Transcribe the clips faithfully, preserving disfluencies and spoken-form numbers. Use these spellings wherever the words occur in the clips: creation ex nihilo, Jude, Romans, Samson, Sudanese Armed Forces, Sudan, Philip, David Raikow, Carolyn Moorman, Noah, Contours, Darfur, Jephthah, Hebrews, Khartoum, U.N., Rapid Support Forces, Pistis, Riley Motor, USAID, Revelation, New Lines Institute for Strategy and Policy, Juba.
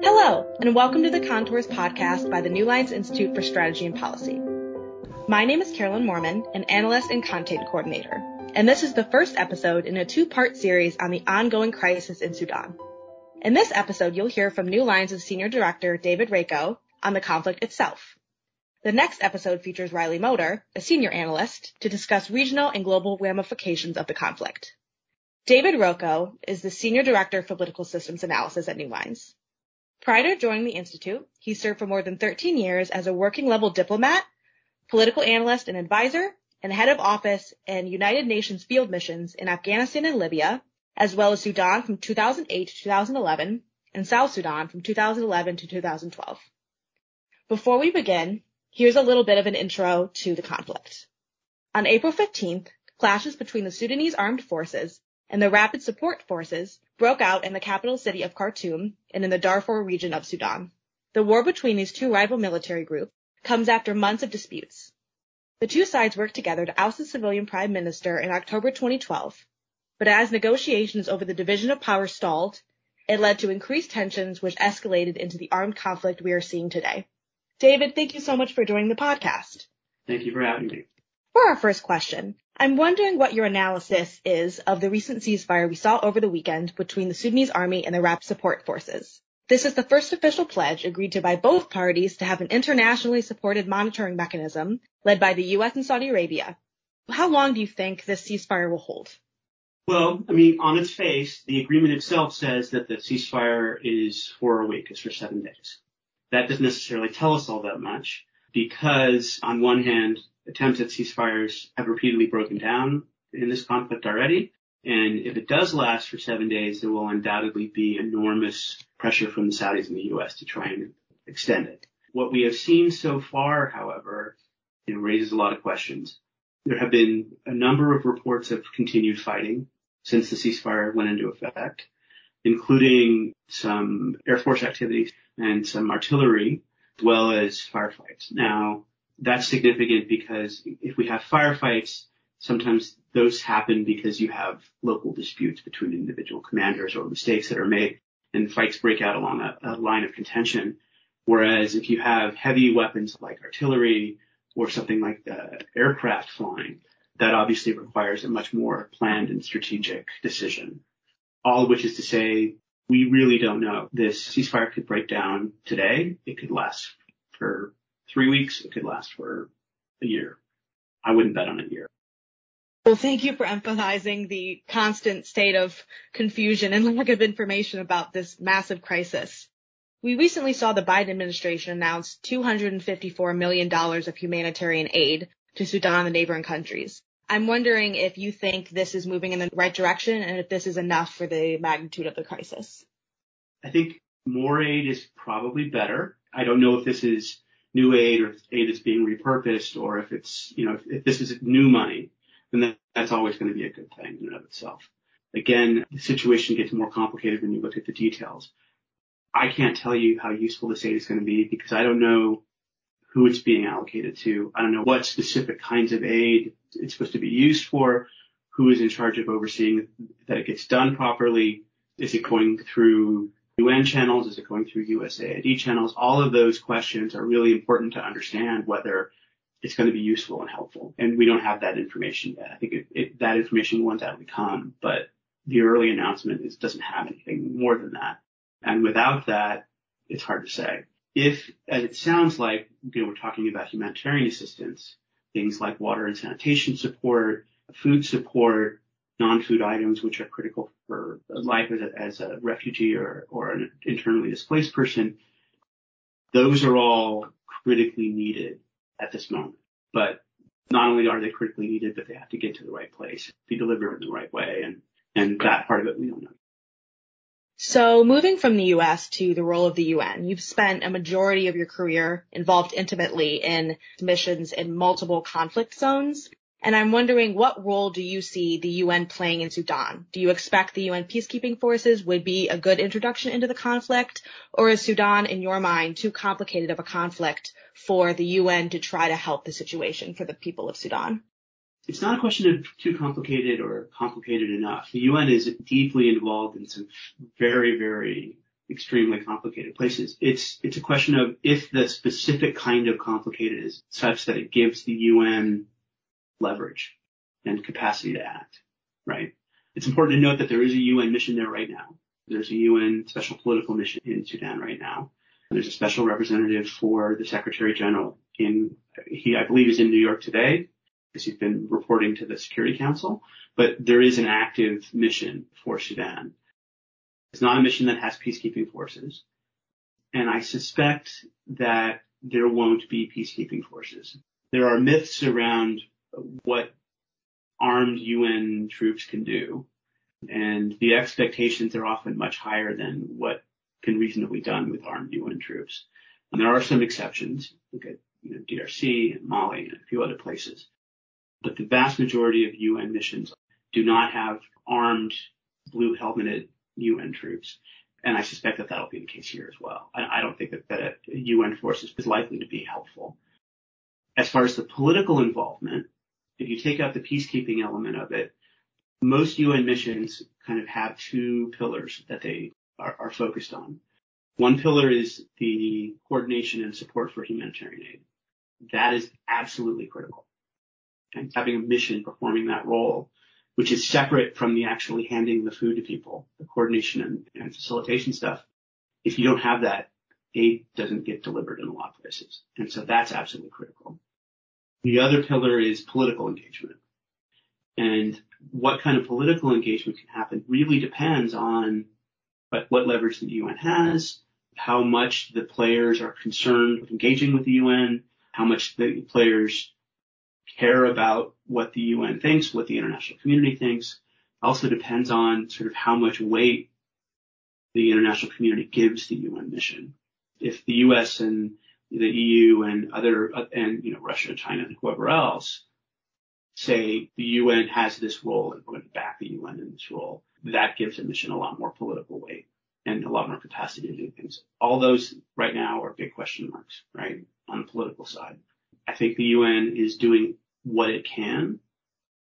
Hello, and welcome to the Contours podcast by the New Lines Institute for Strategy and Policy. My name is Carolyn Moorman, an analyst and content coordinator, and this is the first episode in a two-part series on the ongoing crisis in Sudan. In this episode, you'll hear from New Lines' Senior Director, David Raikow, on the conflict itself. The next episode features Riley Motor, a senior analyst, to discuss regional and global ramifications of the conflict. David Raikow is the Senior Director for Political Systems Analysis at New Lines. Prior to joining the Institute, he served for more than thirteen years as a working-level diplomat, political analyst and advisor, and head of office and United Nations field missions in Afghanistan and Libya, as well as Sudan from two thousand eight to two thousand eleven, and South Sudan from two thousand eleven to two thousand twelve. Before we begin, here's a little bit of an intro to the conflict. On April fifteenth, clashes between the Sudanese Armed Forces and the Rapid Support Forces broke out in the capital city of Khartoum and in the Darfur region of Sudan. The war between these two rival military groups comes after months of disputes. The two sides worked together to oust the civilian prime minister in October twenty twelve, but as negotiations over the division of power stalled, it led to increased tensions which escalated into the armed conflict we are seeing today. David, thank you so much for joining the podcast. Thank you for having me. For our first question, I'm wondering what your analysis is of the recent ceasefire we saw over the weekend between the Sudanese Army and the Rapid Support Forces. This is the first official pledge agreed to by both parties to have an internationally supported monitoring mechanism led by the U S and Saudi Arabia. How long do you think this ceasefire will hold? Well, I mean, on its face, the agreement itself says that the ceasefire is for a week. It's for seven days. That doesn't necessarily tell us all that much because, on one hand, attempts at ceasefires have repeatedly broken down in this conflict already. And if it does last for seven days, there will undoubtedly be enormous pressure from the Saudis and the U S to try and extend it. What we have seen so far, however, you know, raises a lot of questions. There have been a number of reports of continued fighting since the ceasefire went into effect, including some Air Force activities and some artillery, as well as firefights. Now, that's significant because if we have firefights, sometimes those happen because you have local disputes between individual commanders or mistakes that are made, and fights break out along a, a line of contention. Whereas if you have heavy weapons like artillery or something like the aircraft flying, that obviously requires a much more planned and strategic decision. All of which is to say, we really don't know. This ceasefire could break down today. It could last for three weeks. It could last for a year. I wouldn't bet on a year. Well, thank you for emphasizing the constant state of confusion and lack of information about this massive crisis. We recently saw the Biden administration announce two hundred fifty-four million dollars of humanitarian aid to Sudan and neighboring countries. I'm wondering if you think this is moving in the right direction and if this is enough for the magnitude of the crisis. I think more aid is probably better. I don't know if this is new aid or aid that's being repurposed, or if it's, you know, if, if this is new money, then that's always going to be a good thing in and of itself. Again, the situation gets more complicated when you look at the details. I can't tell you how useful this aid is going to be because I don't know who it's being allocated to. I don't know what specific kinds of aid it's supposed to be used for, who is in charge of overseeing that it gets done properly. Is it going through U N channels? Is it going through U S A I D channels? All of those questions are really important to understand whether it's going to be useful and helpful. And we don't have that information yet. I think it, it, that information will undoubtedly come, but the early announcement is, doesn't have anything more than that. And without that, it's hard to say. If, as it sounds like, you know, we're talking about humanitarian assistance, things like water and sanitation support, food support, non-food items, which are critical for life as a, as a refugee or, or an internally displaced person, those are all critically needed at this moment. But not only are they critically needed, but they have to get to the right place, be delivered in the right way, and, and that part of it we don't know. So moving from the U S to the role of the U N, you've spent a majority of your career involved intimately in missions in multiple conflict zones. And I'm wondering, what role do you see the U N playing in Sudan? Do you expect the U N peacekeeping forces would be a good introduction into the conflict? Or is Sudan, in your mind, too complicated of a conflict for the U N to try to help the situation for the people of Sudan? It's not a question of too complicated or complicated enough. The U N is deeply involved in some very, very extremely complicated places. It's it's a question of if the specific kind of complicated is such that it gives the U N leverage and capacity to act, right? It's important to note that there is a U N mission there right now. There's a U N special political mission in Sudan right now. There's a special representative for the Secretary General in, he, I believe, is in New York today, because he's been reporting to the Security Council. But there is an active mission for Sudan. It's not a mission that has peacekeeping forces. And I suspect that there won't be peacekeeping forces. There are myths around what armed U N troops can do, and the expectations are often much higher than what can reasonably be done with armed U N troops. And there are some exceptions. Look at you know, D R C and Mali and a few other places. But the vast majority of U N missions do not have armed, blue-helmeted U N troops. And I suspect that that'll be the case here as well. I, I don't think that, that a U N force is, is likely to be helpful. As far as the political involvement, if you take out the peacekeeping element of it, most U N missions kind of have two pillars that they are, are focused on. One pillar is the coordination and support for humanitarian aid. That is absolutely critical. And having a mission performing that role, which is separate from the actually handing the food to people, the coordination and, and facilitation stuff, if you don't have that, aid doesn't get delivered in a lot of places. And so that's absolutely critical. The other pillar is political engagement. And what kind of political engagement can happen really depends on what leverage the U N has, how much the players are concerned with engaging with the U N, how much the players care about what the U N thinks, what the international community thinks. Also depends on sort of how much weight the international community gives the U N mission. If the U S and the E U and other, and, you know, Russia, China, and whoever else say the U N has this role and we're going to back the U N in this role, that gives a mission a lot more political weight and a lot more capacity to do things. All those right now are big question marks, right, on the political side. I think the U N is doing what it can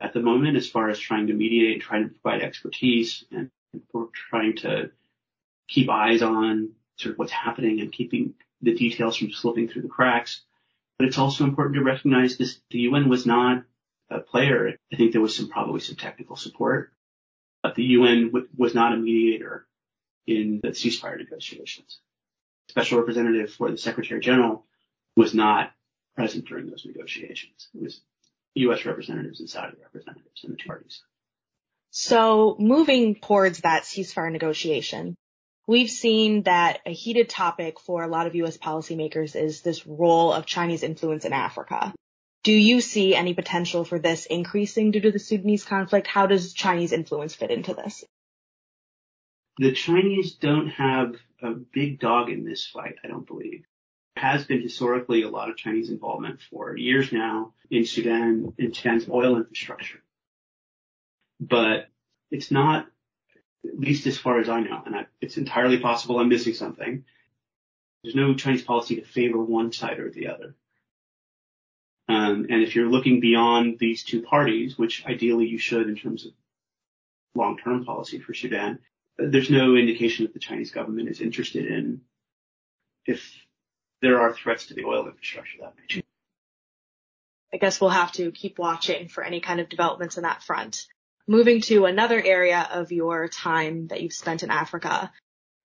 at the moment as far as trying to mediate, trying to provide expertise, and trying to keep eyes on sort of what's happening and keeping the details from slipping through the cracks. But it's also important to recognize this: the U N was not a player. I think there was some probably some technical support, but the U N w- was not a mediator in the ceasefire negotiations. Special representative for the Secretary General was not present during those negotiations. It was U S representatives and Saudi representatives and the two parties. So moving towards that ceasefire negotiation, we've seen that a heated topic for a lot of U S policymakers is this role of Chinese influence in Africa. Do you see any potential for this increasing due to the Sudanese conflict? How does Chinese influence fit into this? The Chinese don't have a big dog in this fight, I don't believe. There has been historically a lot of Chinese involvement for years now in Sudan, in Sudan's oil infrastructure. But it's not, at least as far as I know, and I, it's entirely possible I'm missing something, there's no Chinese policy to favor one side or the other. Um, and if you're looking beyond these two parties, which ideally you should in terms of long-term policy for Sudan, there's no indication that the Chinese government is interested in if there are threats to the oil infrastructure that may change. I guess we'll have to keep watching for any kind of developments on that front. Moving to another area of your time that you've spent in Africa,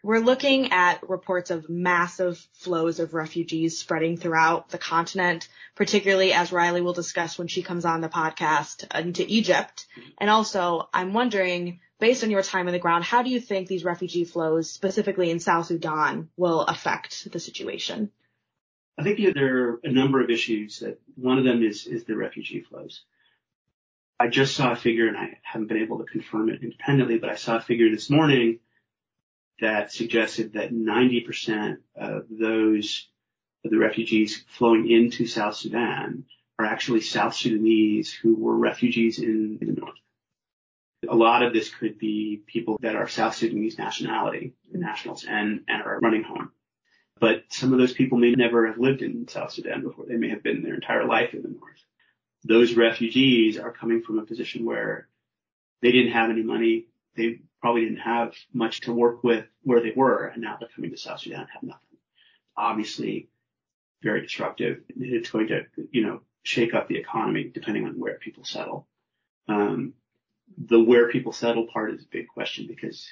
we're looking at reports of massive flows of refugees spreading throughout the continent, particularly, as Riley will discuss when she comes on the podcast, into Egypt. And also, I'm wondering, based on your time on the ground, how do you think these refugee flows, specifically in South Sudan, will affect the situation? I think you know, there are a number of issues. That one of them is, is the refugee flows. I just saw a figure, and I haven't been able to confirm it independently, but I saw a figure this morning that suggested that ninety percent of those of the refugees flowing into South Sudan are actually South Sudanese who were refugees in the north. A lot of this could be people that are South Sudanese nationality, nationals, and, and are running home. But some of those people may never have lived in South Sudan before. They may have been their entire life in the north. Those refugees are coming from a position where they didn't have any money. They probably didn't have much to work with where they were, and now they're coming to South Sudan and have nothing. Obviously, very disruptive. It's going to, you know, shake up the economy depending on where people settle. Um, the where people settle part is a big question because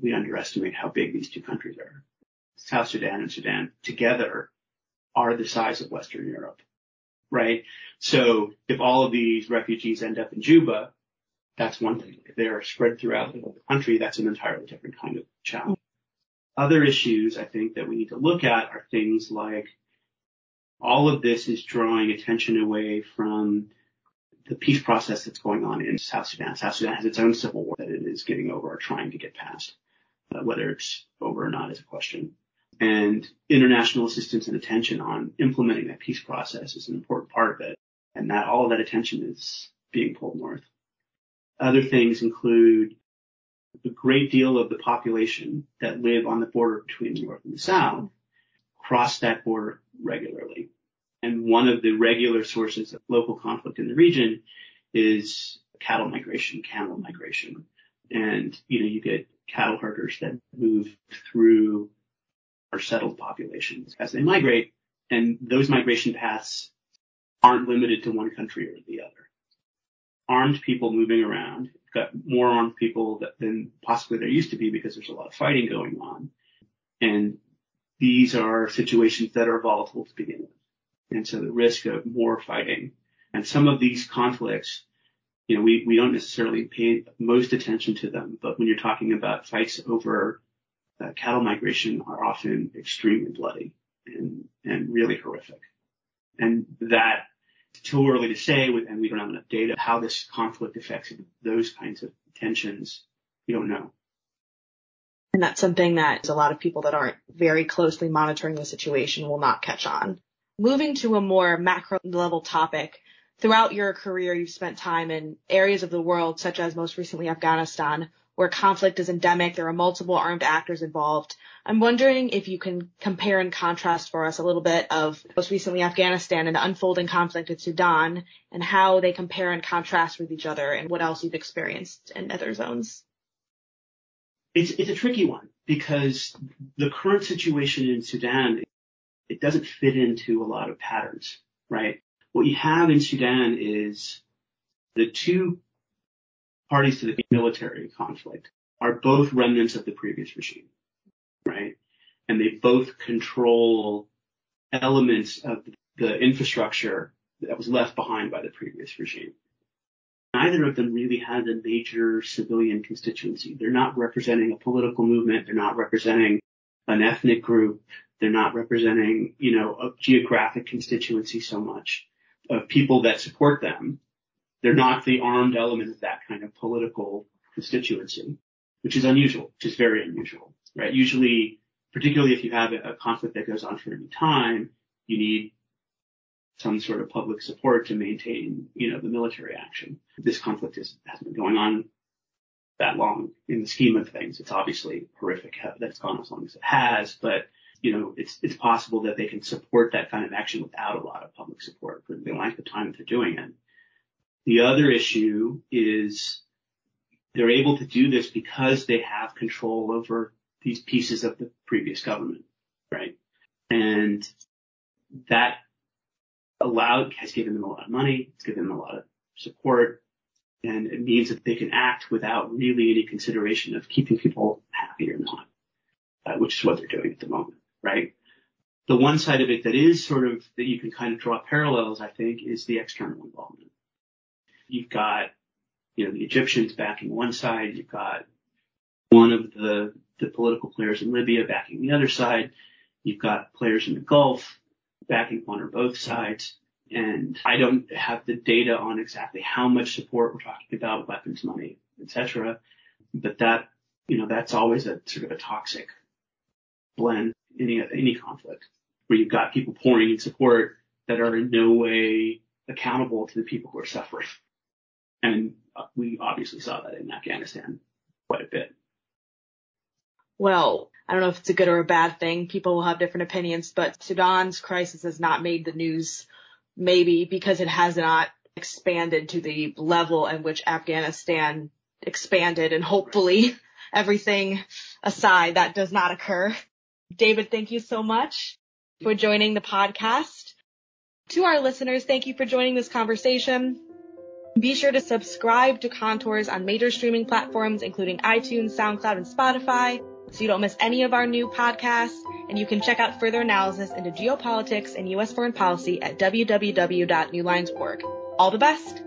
we underestimate how big these two countries are. South Sudan and Sudan together are the size of Western Europe, right? So if all of these refugees end up in Juba, that's one thing. If they are spread throughout the country, that's an entirely different kind of challenge. Other issues I think that we need to look at are things like all of this is drawing attention away from the peace process that's going on in South Sudan. South Sudan has its own civil war that it is getting over or trying to get past. Uh, whether it's over or not is a question. And international assistance and attention on implementing that peace process is an important part of it. And that all of that attention is being pulled north. Other things include a great deal of the population that live on the border between the North and the South cross that border regularly. And one of the regular sources of local conflict in the region is cattle migration, camel migration. And, you know, you get cattle herders that move through our settled populations as they migrate. And those migration paths aren't limited to one country or the other. Armed people moving around. You've got more armed people than possibly there used to be because there's a lot of fighting going on. And these are situations that are volatile to begin with. And so the risk of more fighting. And some of these conflicts, you know, we, we don't necessarily pay most attention to them, but when you're talking about fights over uh, cattle migration are often extremely bloody and, and really horrific. And that, it's too early to say, with, and we don't have enough data, how this conflict affects those kinds of tensions. We don't know. And that's something that a lot of people that aren't very closely monitoring the situation will not catch on. Moving to a more macro level topic, throughout your career, you've spent time in areas of the world, such as most recently Afghanistan, where conflict is endemic. There are multiple armed actors involved. I'm wondering if you can compare and contrast for us a little bit of most recently Afghanistan and the unfolding conflict in Sudan and how they compare and contrast with each other and what else you've experienced in other zones. It's, it's a tricky one because the current situation in Sudan, it doesn't fit into a lot of patterns, right? What you have in Sudan is the two parties to the military conflict are both remnants of the previous regime, right? And they both control elements of the infrastructure that was left behind by the previous regime. Neither of them really has a major civilian constituency. They're not representing a political movement. They're not representing an ethnic group. They're not representing, you know, a geographic constituency so much of people that support them. They're not the armed element of that kind of political constituency, which is unusual, which is very unusual, right? Usually, particularly if you have a conflict that goes on for any time, you need some sort of public support to maintain, you know, the military action. This conflict is, hasn't been going on that long in the scheme of things. It's obviously horrific that it's gone as long as it has, but you know, it's, it's possible that they can support that kind of action without a lot of public support for the length of time that they're doing it. The other issue is they're able to do this because they have control over these pieces of the previous government, right? And that allowed, has given them a lot of money, it's given them a lot of support, and it means that they can act without really any consideration of keeping people happy or not, uh, which is what they're doing at the moment. Right. The one side of it that is sort of that you can kind of draw parallels, I think, is the external involvement. You've got, you know, the Egyptians backing one side. You've got one of the, the political players in Libya backing the other side. You've got players in the Gulf backing one or both sides. And I don't have the data on exactly how much support we're talking about, weapons, money, et cetera. But that, you know, that's always a sort of a toxic blend. Any, any conflict where you've got people pouring in support that are in no way accountable to the people who are suffering. And we obviously saw that in Afghanistan quite a bit. Well, I don't know if it's a good or a bad thing. People will have different opinions, but Sudan's crisis has not made the news, maybe because it has not expanded to the level at which Afghanistan expanded, and hopefully everything aside, that does not occur. David, thank you so much for joining the podcast. To our listeners, thank you for joining this conversation. Be sure to subscribe to Contours on major streaming platforms, including iTunes, SoundCloud, and Spotify, so you don't miss any of our new podcasts. And you can check out further analysis into geopolitics and U S foreign policy at w w w dot new lines dot org. All the best.